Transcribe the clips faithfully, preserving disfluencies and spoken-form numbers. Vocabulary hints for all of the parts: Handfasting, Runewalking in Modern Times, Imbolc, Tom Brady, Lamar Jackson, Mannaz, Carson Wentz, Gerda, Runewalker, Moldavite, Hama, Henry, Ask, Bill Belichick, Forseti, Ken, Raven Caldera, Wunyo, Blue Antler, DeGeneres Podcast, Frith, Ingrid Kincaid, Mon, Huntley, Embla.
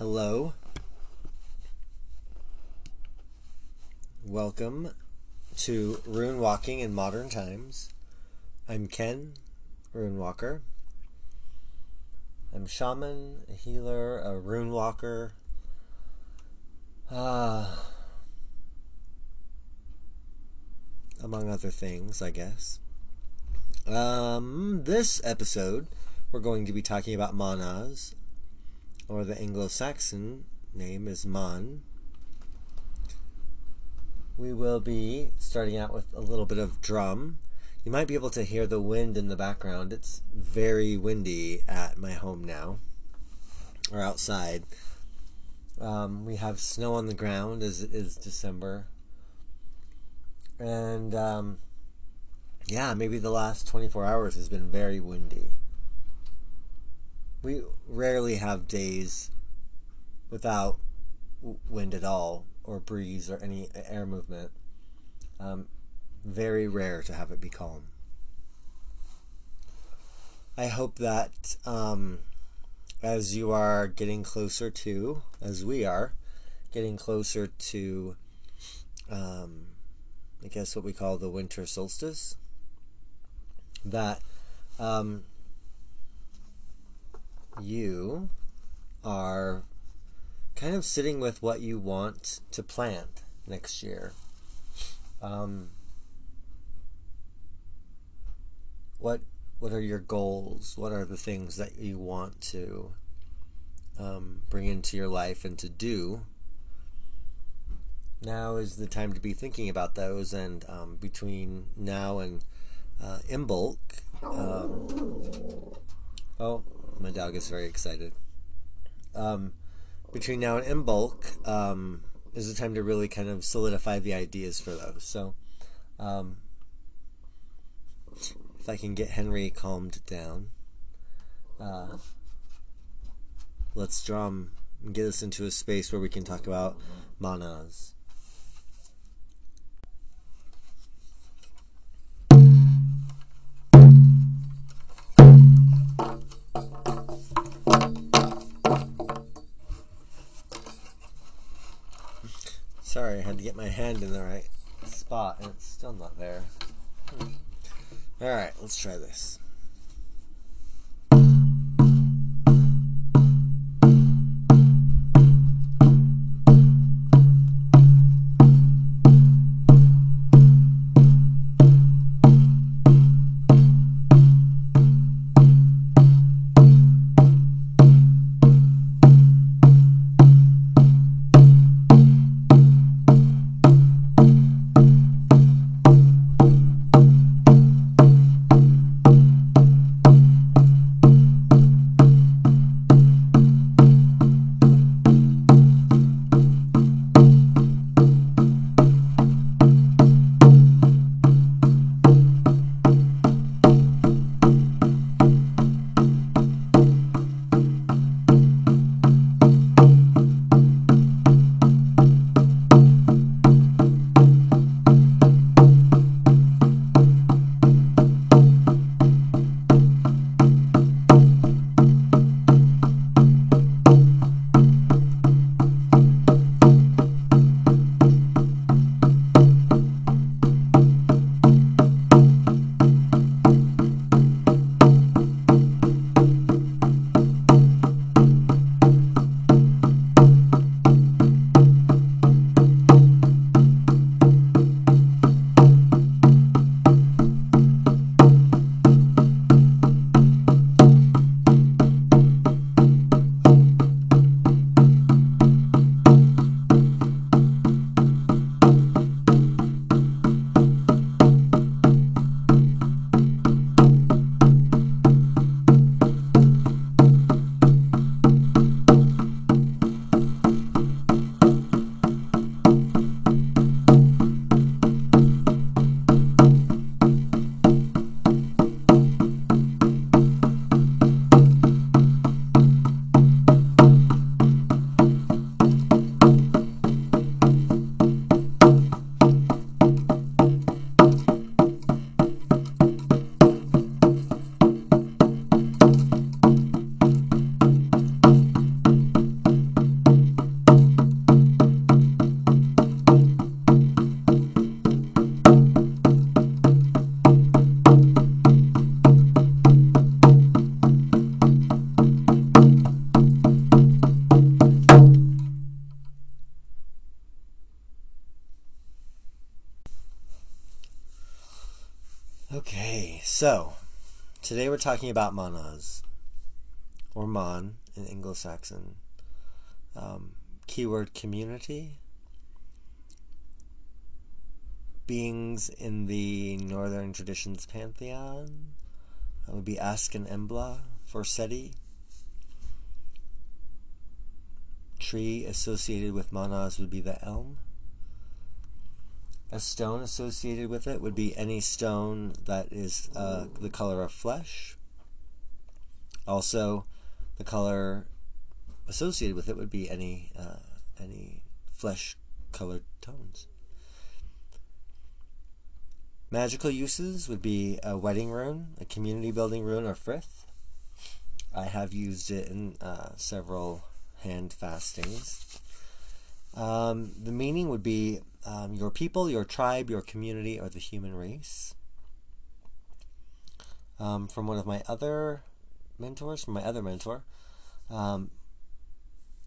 Hello. Welcome to Runewalking in Modern Times. I'm Ken, Runewalker. I'm shaman, a healer, a runewalker. Uh, among other things, I guess. Um, this episode, we're going to be talking about Mannaz, or the Anglo-Saxon name is Mon. We will be starting out with a little bit of drum. You might be able to hear the wind in the background. It's very windy at my home now, or outside. Um, we have snow on the ground as it is December. And um, yeah, maybe the last twenty-four hours has been very windy. We rarely have days without wind at all, or breeze, or any air movement. Um, very rare to have it be calm. I hope that um, as you are getting closer to, as we are, getting closer to, um, I guess what we call the winter solstice, that... Um, you are kind of sitting with what you want to plant next year. Um, what what are your goals? What are the things that you want to um, bring into your life and to do? Now is the time to be thinking about those, and um, between now and uh, Imbolc. Um, oh. My dog is very excited. Um, between now and Imbolc um, is the time to really kind of solidify the ideas for those. So, um, if I can get Henry calmed down, uh, let's drum and get us into a space where we can talk about Mannaz. Sorry, I had to get my hand in the right spot, and it's still not there. Hmm. Alright, let's try this. So, today we're talking about Mannaz, or Mon in Anglo-Saxon. Um, keyword community. Beings in the Northern Traditions Pantheon. That would be Ask and Embla, Forseti. Tree associated with Mannaz would be the elm. A stone associated with it would be any stone that is uh, the color of flesh. Also, the color associated with it would be any uh, any flesh-colored tones. Magical uses would be a wedding rune, a community building rune, or frith. I have used it in uh, several hand fastings. Um, the meaning would be um, your people, your tribe, your community, or the human race. Um, from one of my other mentors, from my other mentor, um,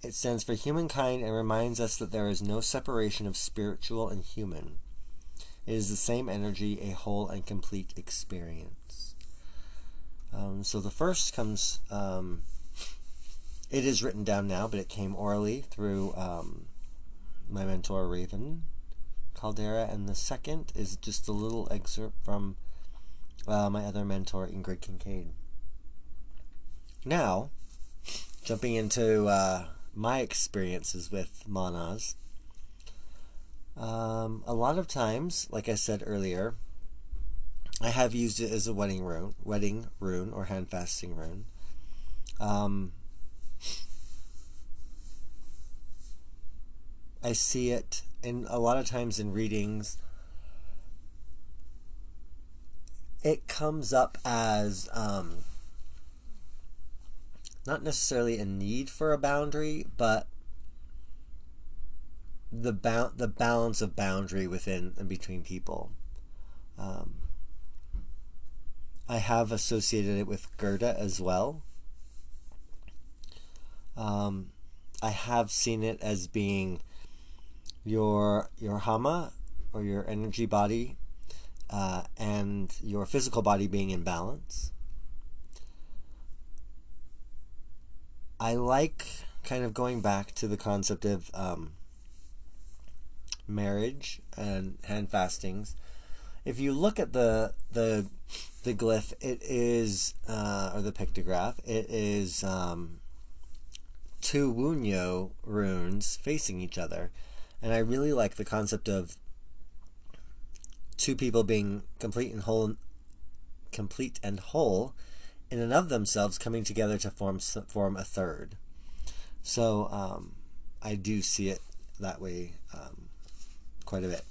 it stands for humankind and reminds us that there is no separation of spiritual and human. It is the same energy, a whole and complete experience. Um, so the first comes... Um, it is written down now, but it came orally through... Um, my mentor Raven Caldera, and the second is just a little excerpt from uh, my other mentor Ingrid Kincaid. Now, jumping into uh, my experiences with Mannaz, um, a lot of times, like I said earlier, I have used it as a wedding rune, wedding rune or hand fasting rune. Um, I see it in a lot of times in readings. It comes up as um, not necessarily a need for a boundary, but the ba- the balance of boundary within and between people. Um, I have associated it with Gerda as well. Um, I have seen it as being your your Hama, or your energy body, uh, and your physical body being in balance. I like kind of going back to the concept of um, marriage and hand fastings. If you look at the the the glyph, it is uh, or the pictograph, it is um, two Wunyo runes facing each other. And I really like the concept of two people being complete and whole, complete and whole, in and of themselves, coming together to form form a third. So um, I do see it that way um, quite a bit.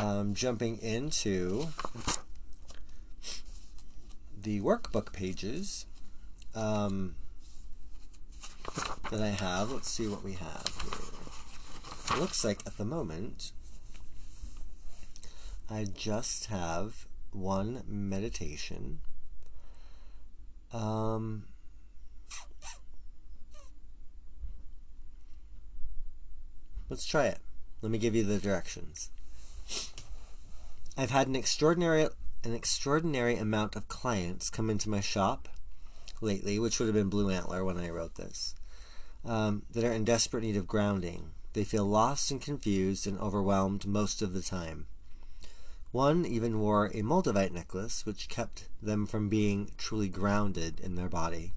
Um, jumping into the workbook pages um, that I have. Let's see what we have here. It looks like at the moment I just have one meditation. Um, let's try it. Let me give you the directions. I've had an extraordinary an extraordinary amount of clients come into my shop lately, which would have been Blue Antler when I wrote this, um, that are in desperate need of grounding. They feel lost and confused and overwhelmed most of the time. One even wore a moldavite necklace, which kept them from being truly grounded in their body.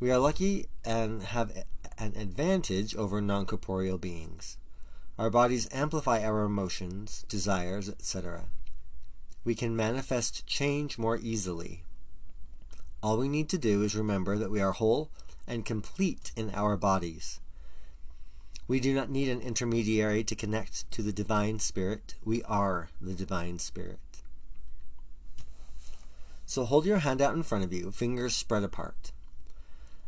We are lucky and have an advantage over non-corporeal beings. Our bodies amplify our emotions, desires, et cetera. We can manifest change more easily. All we need to do is remember that we are whole and complete in our bodies. We do not need an intermediary to connect to the Divine Spirit. We are the Divine Spirit. So hold your hand out in front of you, fingers spread apart.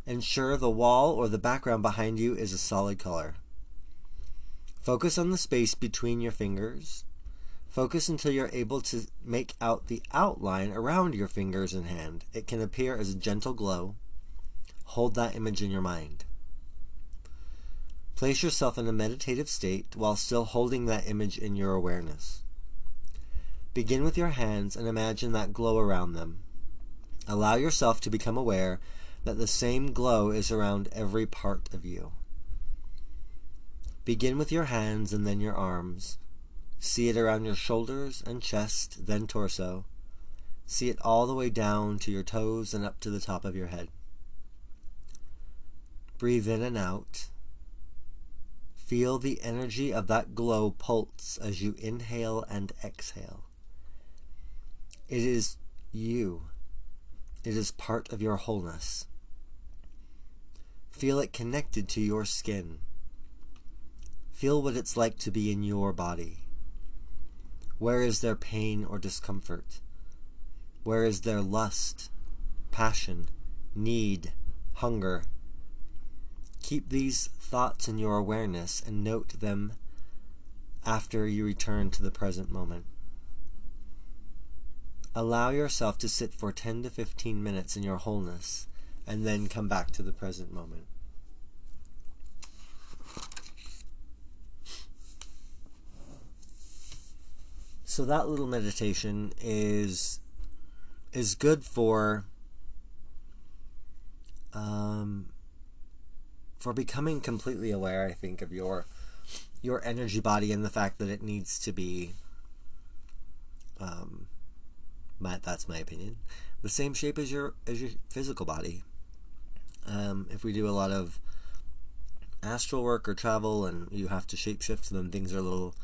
Ensure the wall or the background behind you is a solid color. Focus on the space between your fingers. Focus until you're able to make out the outline around your fingers and hand. It can appear as a gentle glow. Hold that image in your mind. Place yourself in a meditative state while still holding that image in your awareness. Begin with your hands and imagine that glow around them. Allow yourself to become aware that the same glow is around every part of you. Begin with your hands and then your arms. See it around your shoulders and chest, then torso. See it all the way down to your toes and up to the top of your head. Breathe in and out. Feel the energy of that glow pulse as you inhale and exhale. It is you. It is part of your wholeness. Feel it connected to your skin. Feel what it's like to be in your body. Where is there pain or discomfort? Where is there lust, passion, need, hunger? Keep these thoughts in your awareness and note them after you return to the present moment. Allow yourself to sit for ten to fifteen minutes in your wholeness and then come back to the present moment. So that little meditation is is good for um, for becoming completely aware, I think, of your your energy body and the fact that it needs to be um, my, that's my opinion, the same shape as your as your physical body. Um, if we do a lot of astral work or travel and you have to shapeshift, then things are a little,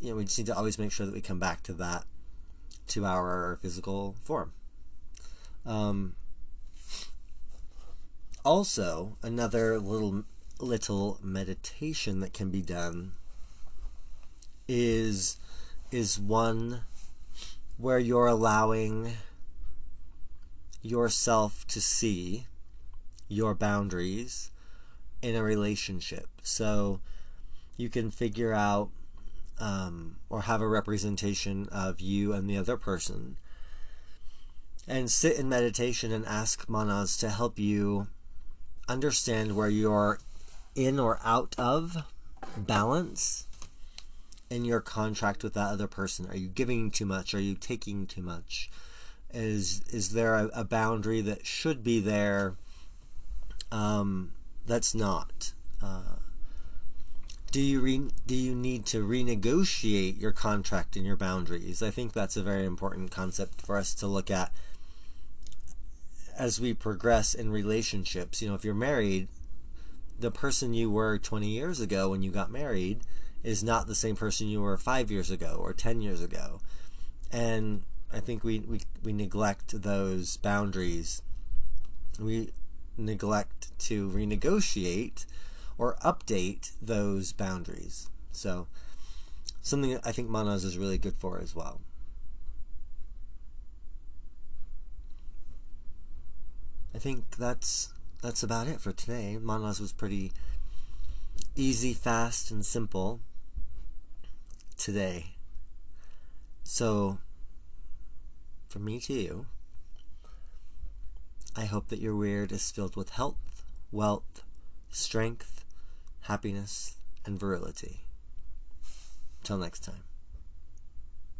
you know, we just need to always make sure that we come back to that, to our physical form. Um, also, another little little meditation that can be done is is one where you're allowing yourself to see your boundaries in a relationship. So you can figure out Um, or have a representation of you and the other person, and sit in meditation and ask Mannaz to help you understand where you're in or out of balance in your contract with that other person. Are you giving too much? Are you taking too much? Is is there a, a boundary that should be there um, that's not? Uh, Do you re do you need to renegotiate your contract and your boundaries? I think that's a very important concept for us to look at as we progress in relationships. You know, if you're married, the person you were twenty years ago when you got married is not the same person you were five years ago or ten years ago. And I think we, we, we neglect those boundaries. We neglect to renegotiate or update those boundaries. So something that I think Mannaz is really good for as well. I think that's that's about it for today. Mannaz was pretty easy, fast, and simple today. So from me to you, I hope that your weird is filled with health, wealth, strength, happiness, and virility. Till next time.